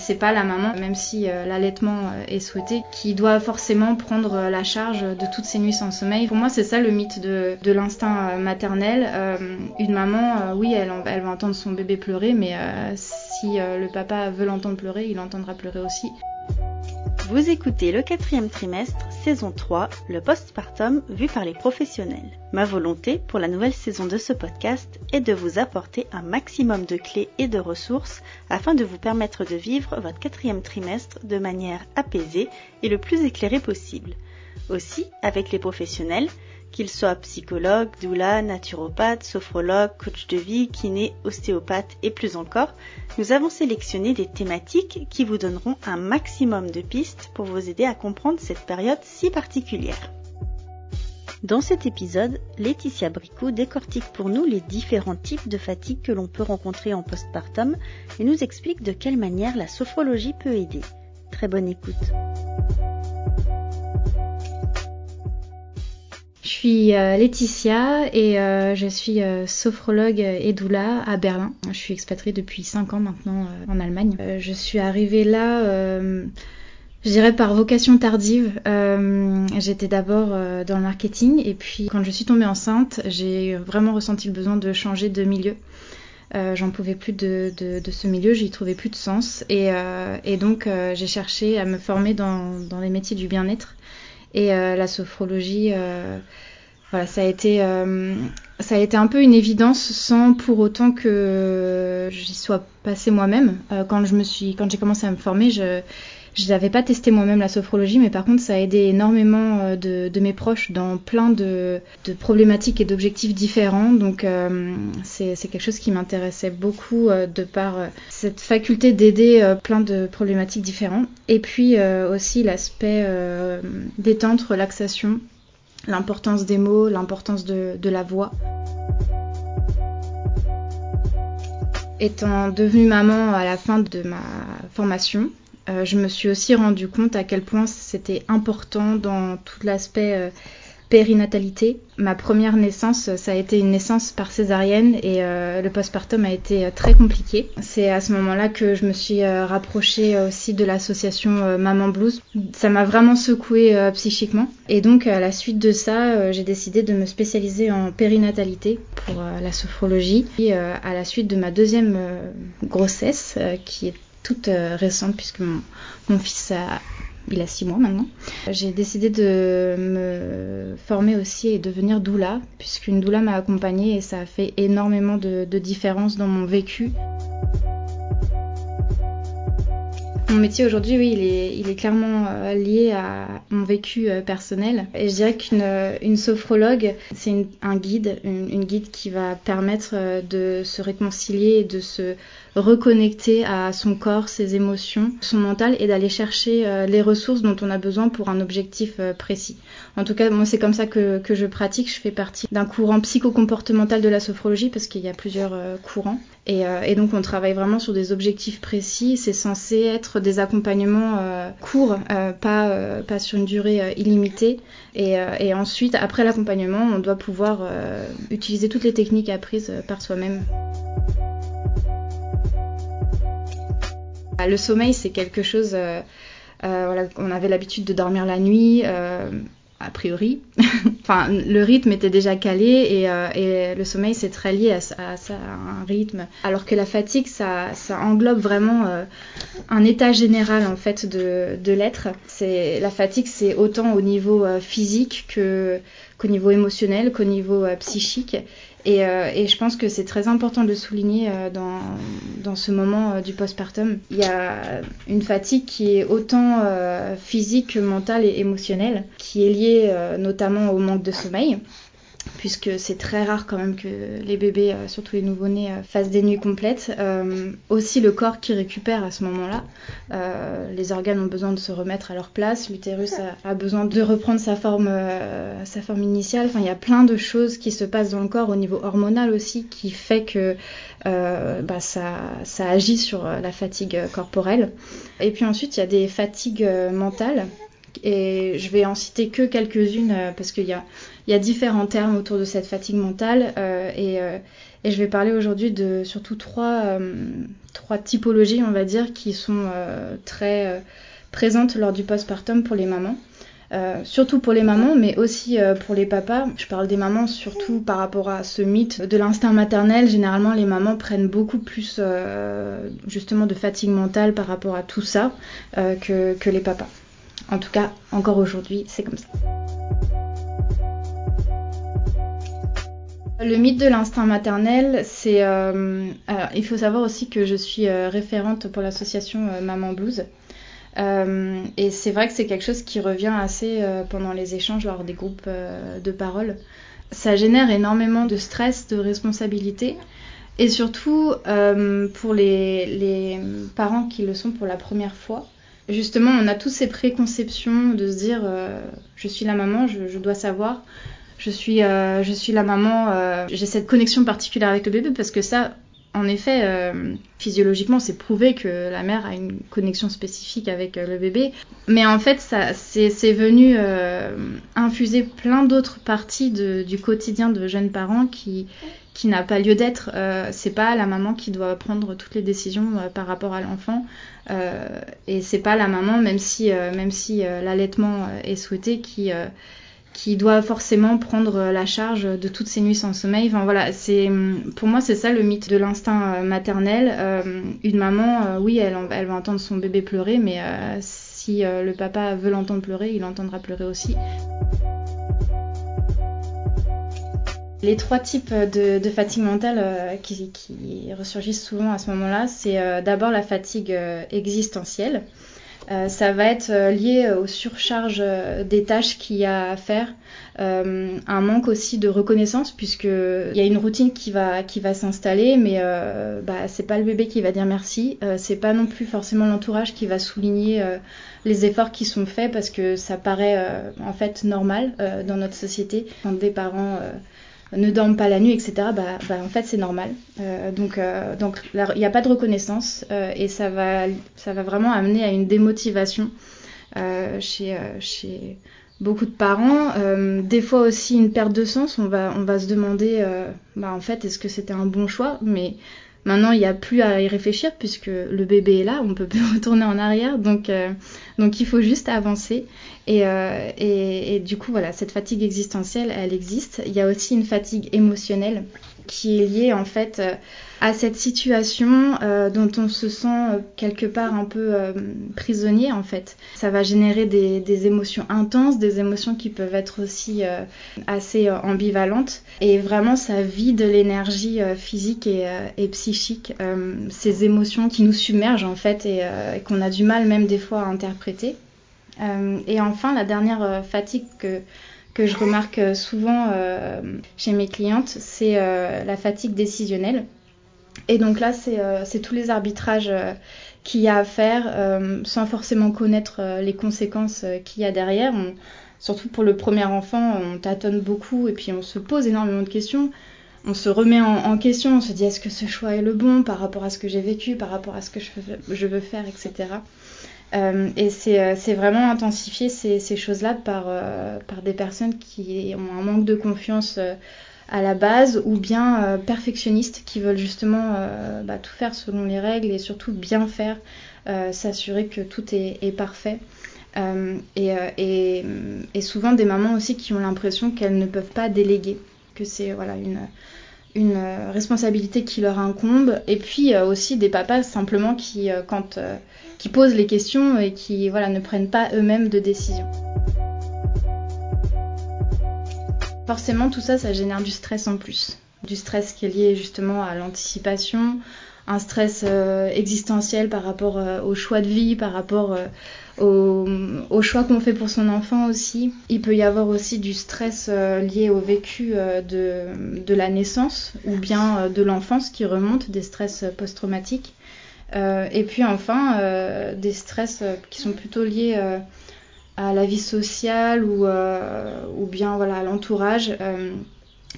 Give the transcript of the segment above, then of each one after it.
C'est pas la maman, même si l'allaitement est souhaité, qui doit forcément prendre la charge de toutes ces nuits sans sommeil. Pour moi, c'est ça le mythe de l'instinct maternel. Une maman, oui, elle va entendre son bébé pleurer, mais si le papa veut l'entendre pleurer, il entendra pleurer aussi. Vous écoutez le 4e trimestre, saison 3, le postpartum vu par les professionnels. Ma volonté pour la nouvelle saison de ce podcast est de vous apporter un maximum de clés et de ressources afin de vous permettre de vivre votre 4e trimestre de manière apaisée et le plus éclairée possible. Aussi, avec les professionnels, qu'ils soient psychologues, doulas, naturopathes, sophrologues, coachs de vie, kinés, ostéopathes et plus encore, nous avons sélectionné des thématiques qui vous donneront un maximum de pistes pour vous aider à comprendre cette période si particulière. Dans cet épisode, Laetitia Bricout décortique pour nous les différents types de fatigue que l'on peut rencontrer en postpartum et nous explique de quelle manière la sophrologie peut aider. Très bonne écoute. Je suis Laetitia et je suis sophrologue et doula à Berlin. Je suis expatriée depuis 5 ans maintenant en Allemagne. Je suis arrivée là, je dirais par vocation tardive. J'étais d'abord dans le marketing et puis quand je suis tombée enceinte, j'ai vraiment ressenti le besoin de changer de milieu. J'en pouvais plus de ce milieu, j'y trouvais plus de sens et donc j'ai cherché à me former dans les métiers du bien-être. Et la sophrologie, voilà, ça a été un peu une évidence sans pour autant que j'y sois passée moi-même. Quand j'ai commencé à me former, je n'avais pas testé moi-même la sophrologie, mais par contre ça a aidé énormément de mes proches dans plein de problématiques et d'objectifs différents. Donc c'est quelque chose qui m'intéressait beaucoup de par cette faculté d'aider plein de problématiques différentes. Et puis aussi l'aspect détente, relaxation, l'importance des mots, l'importance de la voix. Étant devenue maman à la fin de ma formation, je me suis aussi rendu compte à quel point c'était important dans tout l'aspect périnatalité. Ma première naissance, ça a été une naissance par césarienne et le postpartum a été très compliqué. C'est à ce moment-là que je me suis rapprochée aussi de l'association Maman Blues. Ça m'a vraiment secouée psychiquement. Et donc à la suite de ça, j'ai décidé de me spécialiser en périnatalité pour la sophrologie. Et à la suite de ma deuxième grossesse, qui est toute récente puisque mon fils il a 6 mois maintenant. J'ai décidé de me former aussi et devenir doula puisqu'une doula m'a accompagnée et ça a fait énormément de différence dans mon vécu. Mon métier aujourd'hui, oui, il est clairement lié à mon vécu personnel. Et je dirais qu'une sophrologue, c'est un guide, une guide qui va permettre de se réconcilier et de se reconnecter à son corps, ses émotions, son mental et d'aller chercher les ressources dont on a besoin pour un objectif précis. En tout cas, moi, c'est comme ça que je pratique. Je fais partie d'un courant psychocomportemental de la sophrologie parce qu'il y a plusieurs courants. Et donc, on travaille vraiment sur des objectifs précis. C'est censé être des accompagnements courts, pas sur une durée illimitée. Et ensuite, après l'accompagnement, on doit pouvoir utiliser toutes les techniques apprises par soi-même. Le sommeil, c'est quelque chose, voilà, on avait l'habitude de dormir la nuit, a priori. Enfin, le rythme était déjà calé et le sommeil, c'est très lié à un rythme. Alors que la fatigue, ça englobe vraiment un état général en fait de l'être. La fatigue, c'est autant au niveau physique qu'au niveau émotionnel, qu'au niveau psychique. Et je pense que c'est très important de le souligner dans ce moment du postpartum. Il y a une fatigue qui est autant physique que mentale et émotionnelle, qui est liée notamment au manque de sommeil, puisque c'est très rare quand même que les bébés, surtout les nouveau-nés, fassent des nuits complètes. Aussi le corps qui récupère à ce moment-là. Les organes ont besoin de se remettre à leur place, l'utérus a besoin de reprendre sa forme initiale. Enfin, il y a plein de choses qui se passent dans le corps au niveau hormonal aussi, qui fait que ça agit sur la fatigue corporelle. Et puis ensuite, il y a des fatigues mentales. Et je vais en citer que quelques-unes parce qu'il y a Il y a différents termes autour de cette fatigue mentale et je vais parler aujourd'hui de surtout trois typologies, on va dire, qui sont très présentes lors du postpartum pour les mamans. Surtout pour les mamans, mais aussi pour les papas. Je parle des mamans surtout par rapport à ce mythe de l'instinct maternel. Généralement, les mamans prennent beaucoup plus justement de fatigue mentale par rapport à tout ça que les papas. En tout cas, encore aujourd'hui, c'est comme ça. Le mythe de l'instinct maternel, c'est... il faut savoir aussi que je suis référente pour l'association Maman Blues. Et c'est vrai que c'est quelque chose qui revient assez pendant les échanges lors des groupes de parole. Ça génère énormément de stress, de responsabilité. Et surtout, pour les parents qui le sont pour la première fois, justement, on a tous ces préconceptions de se dire « je suis la maman, je dois savoir ». Je suis la maman, j'ai cette connexion particulière avec le bébé parce que ça, en effet, physiologiquement, c'est prouvé que la mère a une connexion spécifique avec le bébé. Mais en fait, ça, c'est venu infuser plein d'autres parties du quotidien de jeunes parents qui n'a pas lieu d'être. C'est pas la maman qui doit prendre toutes les décisions par rapport à l'enfant. Et c'est pas la maman, même si l'allaitement est souhaité, qui doit forcément prendre la charge de toutes ces nuits sans sommeil. Enfin voilà, pour moi c'est ça le mythe de l'instinct maternel. Une maman, oui, elle va entendre son bébé pleurer, mais si le papa veut l'entendre pleurer, il l'entendra pleurer aussi. Les trois types de fatigue mentale qui ressurgissent souvent à ce moment-là, c'est d'abord la fatigue existentielle. Ça va être lié aux surcharges des tâches qu'il y a à faire, un manque aussi de reconnaissance puisque il y a une routine qui va s'installer, mais c'est pas le bébé qui va dire merci, c'est pas non plus forcément l'entourage qui va souligner les efforts qui sont faits parce que ça paraît en fait normal dans notre société quand des parents ne dorment pas la nuit, etc., en fait, c'est normal. Donc il n'y a pas de reconnaissance et ça va vraiment amener à une démotivation chez beaucoup de parents. Des fois aussi, une perte de sens. On va se demander, en fait, est-ce que c'était un bon choix ? Mais maintenant, il n'y a plus à y réfléchir puisque le bébé est là, on ne peut plus retourner en arrière. Donc il faut juste avancer. Et du coup, voilà, cette fatigue existentielle, elle existe. Il y a aussi une fatigue émotionnelle qui est liée en fait à cette situation dont on se sent quelque part un peu prisonnier en fait. Ça va générer des émotions intenses, des émotions qui peuvent être aussi assez ambivalentes. Et vraiment, ça vide l'énergie physique et psychique, ces émotions qui nous submergent en fait et qu'on a du mal même des fois à interpréter. Et enfin, la dernière fatigue que je remarque souvent chez mes clientes, c'est la fatigue décisionnelle. Et donc là, c'est tous les arbitrages qu'il y a à faire sans forcément connaître les conséquences qu'il y a derrière. Surtout pour le premier enfant, on tâtonne beaucoup et puis on se pose énormément de questions. On se remet en question, on se dit est-ce que ce choix est le bon par rapport à ce que j'ai vécu, par rapport à ce que je veux faire, etc. Et c'est vraiment intensifié ces choses-là par des personnes qui ont un manque de confiance à la base ou bien perfectionnistes qui veulent justement tout faire selon les règles et surtout bien faire, s'assurer que tout est parfait. Et souvent des mamans aussi qui ont l'impression qu'elles ne peuvent pas déléguer, que c'est voilà, une responsabilité qui leur incombe, et puis aussi des papas simplement qui posent les questions et qui voilà, ne prennent pas eux-mêmes de décision. Forcément, tout ça, ça génère du stress en plus. Du stress qui est lié justement à l'anticipation, un stress existentiel par rapport au choix de vie, par rapport au choix qu'on fait pour son enfant aussi. Il peut y avoir aussi du stress lié au vécu de la naissance ou bien de l'enfance qui remonte, des stress post-traumatiques. Et puis enfin, des stress qui sont plutôt liés à la vie sociale ou bien voilà, à l'entourage.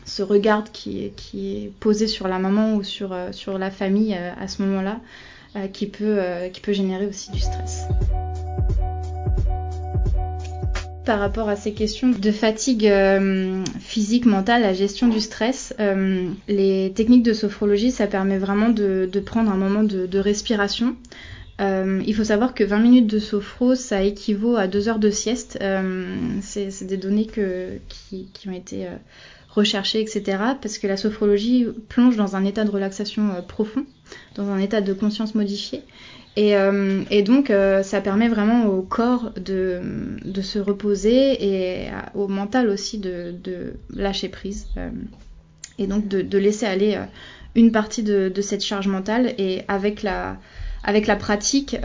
Ce regard qui est posé sur la maman ou sur la famille à ce moment-là, qui peut générer aussi du stress. par rapport à ces questions de fatigue physique, mentale, la gestion du stress. Les techniques de sophrologie, ça permet vraiment de prendre un moment de respiration. Il faut savoir que 20 minutes de sophro, ça équivaut à 2 heures de sieste. C'est des données qui ont été recherchées, etc. Parce que la sophrologie plonge dans un état de relaxation profond, dans un état de conscience modifié. Et donc, ça permet vraiment au corps de se reposer et au mental aussi de lâcher prise. Et donc, de laisser aller une partie de cette charge mentale. Et avec la pratique,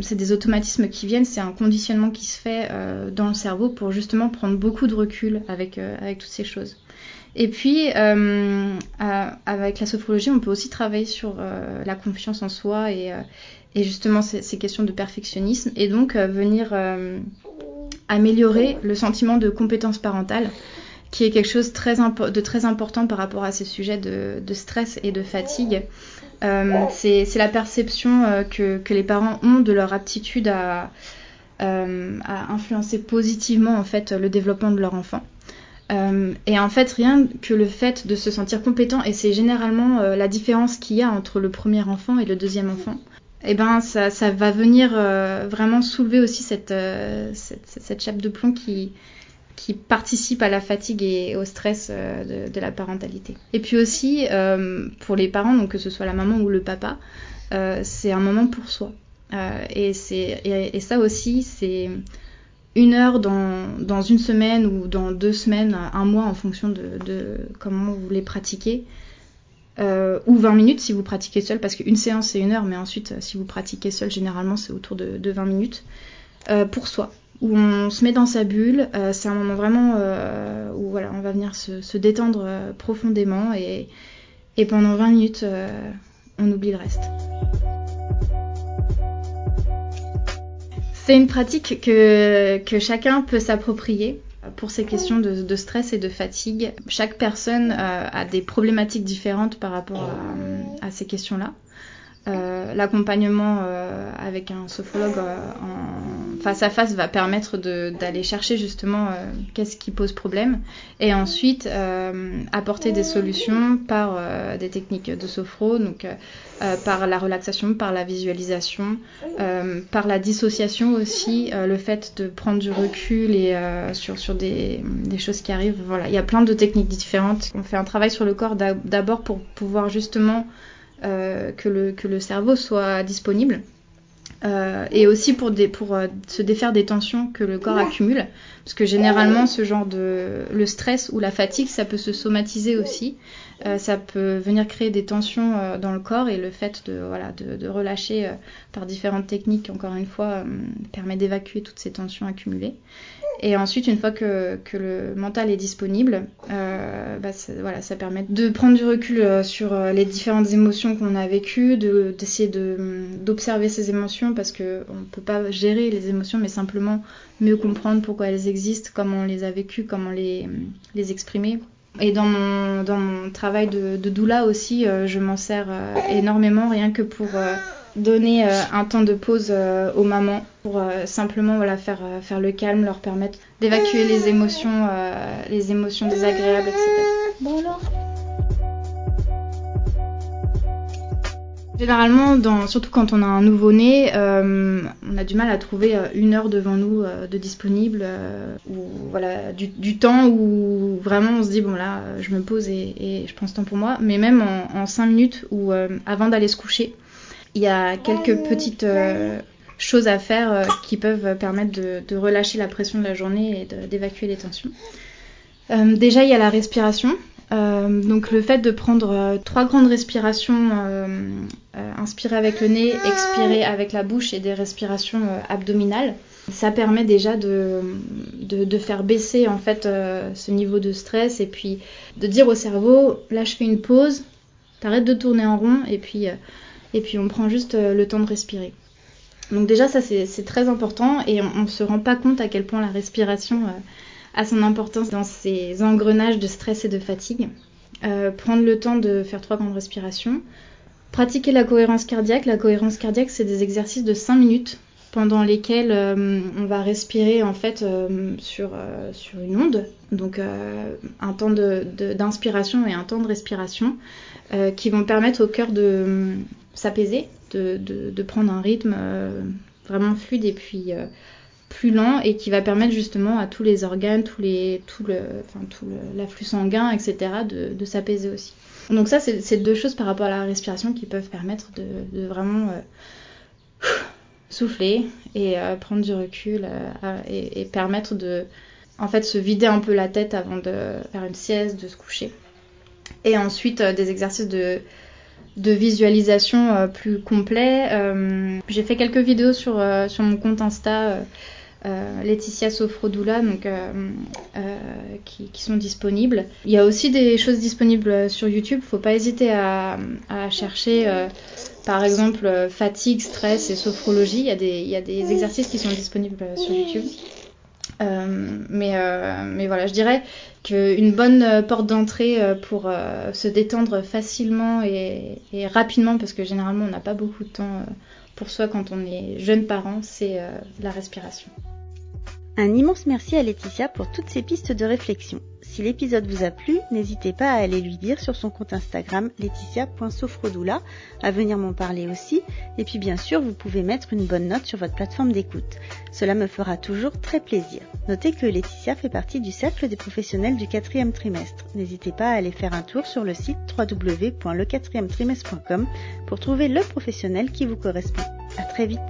c'est des automatismes qui viennent, c'est un conditionnement qui se fait dans le cerveau pour justement prendre beaucoup de recul avec toutes ces choses. Et puis, avec la sophrologie, on peut aussi travailler sur la confiance en soi et justement ces questions de perfectionnisme et donc venir améliorer le sentiment de compétence parentale, qui est quelque chose de très important par rapport à ces sujets de stress et de fatigue. C'est la perception que les parents ont de leur aptitude à influencer positivement en fait, le développement de leur enfant. Et en fait, rien que le fait de se sentir compétent, et c'est généralement la différence qu'il y a entre le premier enfant et le deuxième enfant, et ben ça va venir vraiment soulever aussi cette chape de plomb qui participent à la fatigue et au stress de la parentalité. Et puis aussi, pour les parents, donc que ce soit la maman ou le papa, c'est un moment pour soi. Et ça aussi, c'est une heure dans une semaine ou dans 2 semaines, un mois, en fonction de comment vous les pratiquez. Ou 20 minutes si vous pratiquez seul, parce qu'une séance, c'est 1 heure, mais ensuite, si vous pratiquez seul, généralement, c'est autour de 20 minutes pour soi, où on se met dans sa bulle. C'est un moment vraiment où voilà, on va venir se détendre profondément et pendant 20 minutes, on oublie le reste. C'est une pratique que chacun peut s'approprier pour ces questions de stress et de fatigue. Chaque personne a des problématiques différentes par rapport à ces questions-là. L'accompagnement avec un sophrologue en face à face va permettre d'aller chercher justement qu'est-ce qui pose problème et ensuite apporter des solutions par des techniques de sophro, donc par la relaxation, par la visualisation, par la dissociation aussi, le fait de prendre du recul et sur des choses qui arrivent. Voilà, il y a plein de techniques différentes. On fait un travail sur le corps d'abord pour pouvoir justement que le cerveau soit disponible et aussi pour se défaire des tensions que le corps accumule, parce que généralement le stress ou la fatigue, ça peut se somatiser aussi, ça peut venir créer des tensions dans le corps, et le fait de relâcher par différentes techniques, encore une fois, permet d'évacuer toutes ces tensions accumulées. Et ensuite, une fois que le mental est disponible, ça permet de prendre du recul sur les différentes émotions qu'on a vécues, d'essayer d'observer ces émotions, parce qu'on ne peut pas gérer les émotions, mais simplement mieux comprendre pourquoi elles existent, comment on les a vécues, comment les exprimer. Et dans mon travail de doula aussi, je m'en sers énormément, rien que pour donner un temps de pause aux mamans pour simplement faire le calme, leur permettre d'évacuer les émotions désagréables, etc. Bon alors. Généralement, surtout quand on a un nouveau-né, on a du mal à trouver 1 heure devant nous de disponible, ou voilà, du temps où vraiment on se dit bon là, je me pose et je prends ce temps pour moi. Mais même en 5 minutes ou avant d'aller se coucher, il y a quelques petites choses à faire qui peuvent permettre de relâcher la pression de la journée et d'évacuer les tensions. Déjà, il y a la respiration. Donc le fait de prendre 3 grandes respirations, inspirer avec le nez, expirer avec la bouche, et des respirations abdominales, ça permet déjà de faire baisser en fait ce niveau de stress, et puis de dire au cerveau là je fais une pause, t'arrêtes de tourner en rond, et puis on prend juste le temps de respirer. Donc déjà ça c'est très important, et on ne se rend pas compte à quel point la respiration a son importance dans ces engrenages de stress et de fatigue. Prendre le temps de faire 3 grandes respirations. Pratiquer la cohérence cardiaque. La cohérence cardiaque, c'est des exercices de 5 minutes pendant lesquelles on va respirer en fait sur une onde, donc un temps d'inspiration et un temps de respiration qui vont permettre au cœur de s'apaiser, de prendre un rythme vraiment fluide et puis plus lent, et qui va permettre justement à tous les organes, tout l'afflux sanguin, etc. de s'apaiser aussi. Donc ça, c'est deux choses par rapport à la respiration qui peuvent permettre de vraiment souffler et prendre du recul et permettre de en fait se vider un peu la tête avant de faire une sieste, de se coucher. Et ensuite des exercices de visualisation plus complets. J'ai fait quelques vidéos sur mon compte Insta Laetitia Sophrodoula, donc qui sont disponibles. Il y a aussi des choses disponibles sur YouTube. Faut pas hésiter à chercher par exemple fatigue, stress et sophrologie. Il y a des exercices qui sont disponibles sur YouTube. Mais voilà, je dirais qu'une bonne porte d'entrée pour se détendre facilement et rapidement, parce que généralement on n'a pas beaucoup de temps pour soi quand on est jeune parent, c'est la respiration. Un immense merci à Laetitia pour toutes ces pistes de réflexion. Si l'épisode vous a plu, n'hésitez pas à aller lui dire sur son compte Instagram laetitia.sophrodoula, à venir m'en parler aussi, et puis bien sûr vous pouvez mettre une bonne note sur votre plateforme d'écoute. Cela me fera toujours très plaisir. Notez que Laetitia fait partie du cercle des professionnels du 4e trimestre. N'hésitez pas à aller faire un tour sur le site www.le4e-trimestre.com pour trouver le professionnel qui vous correspond. À très vite.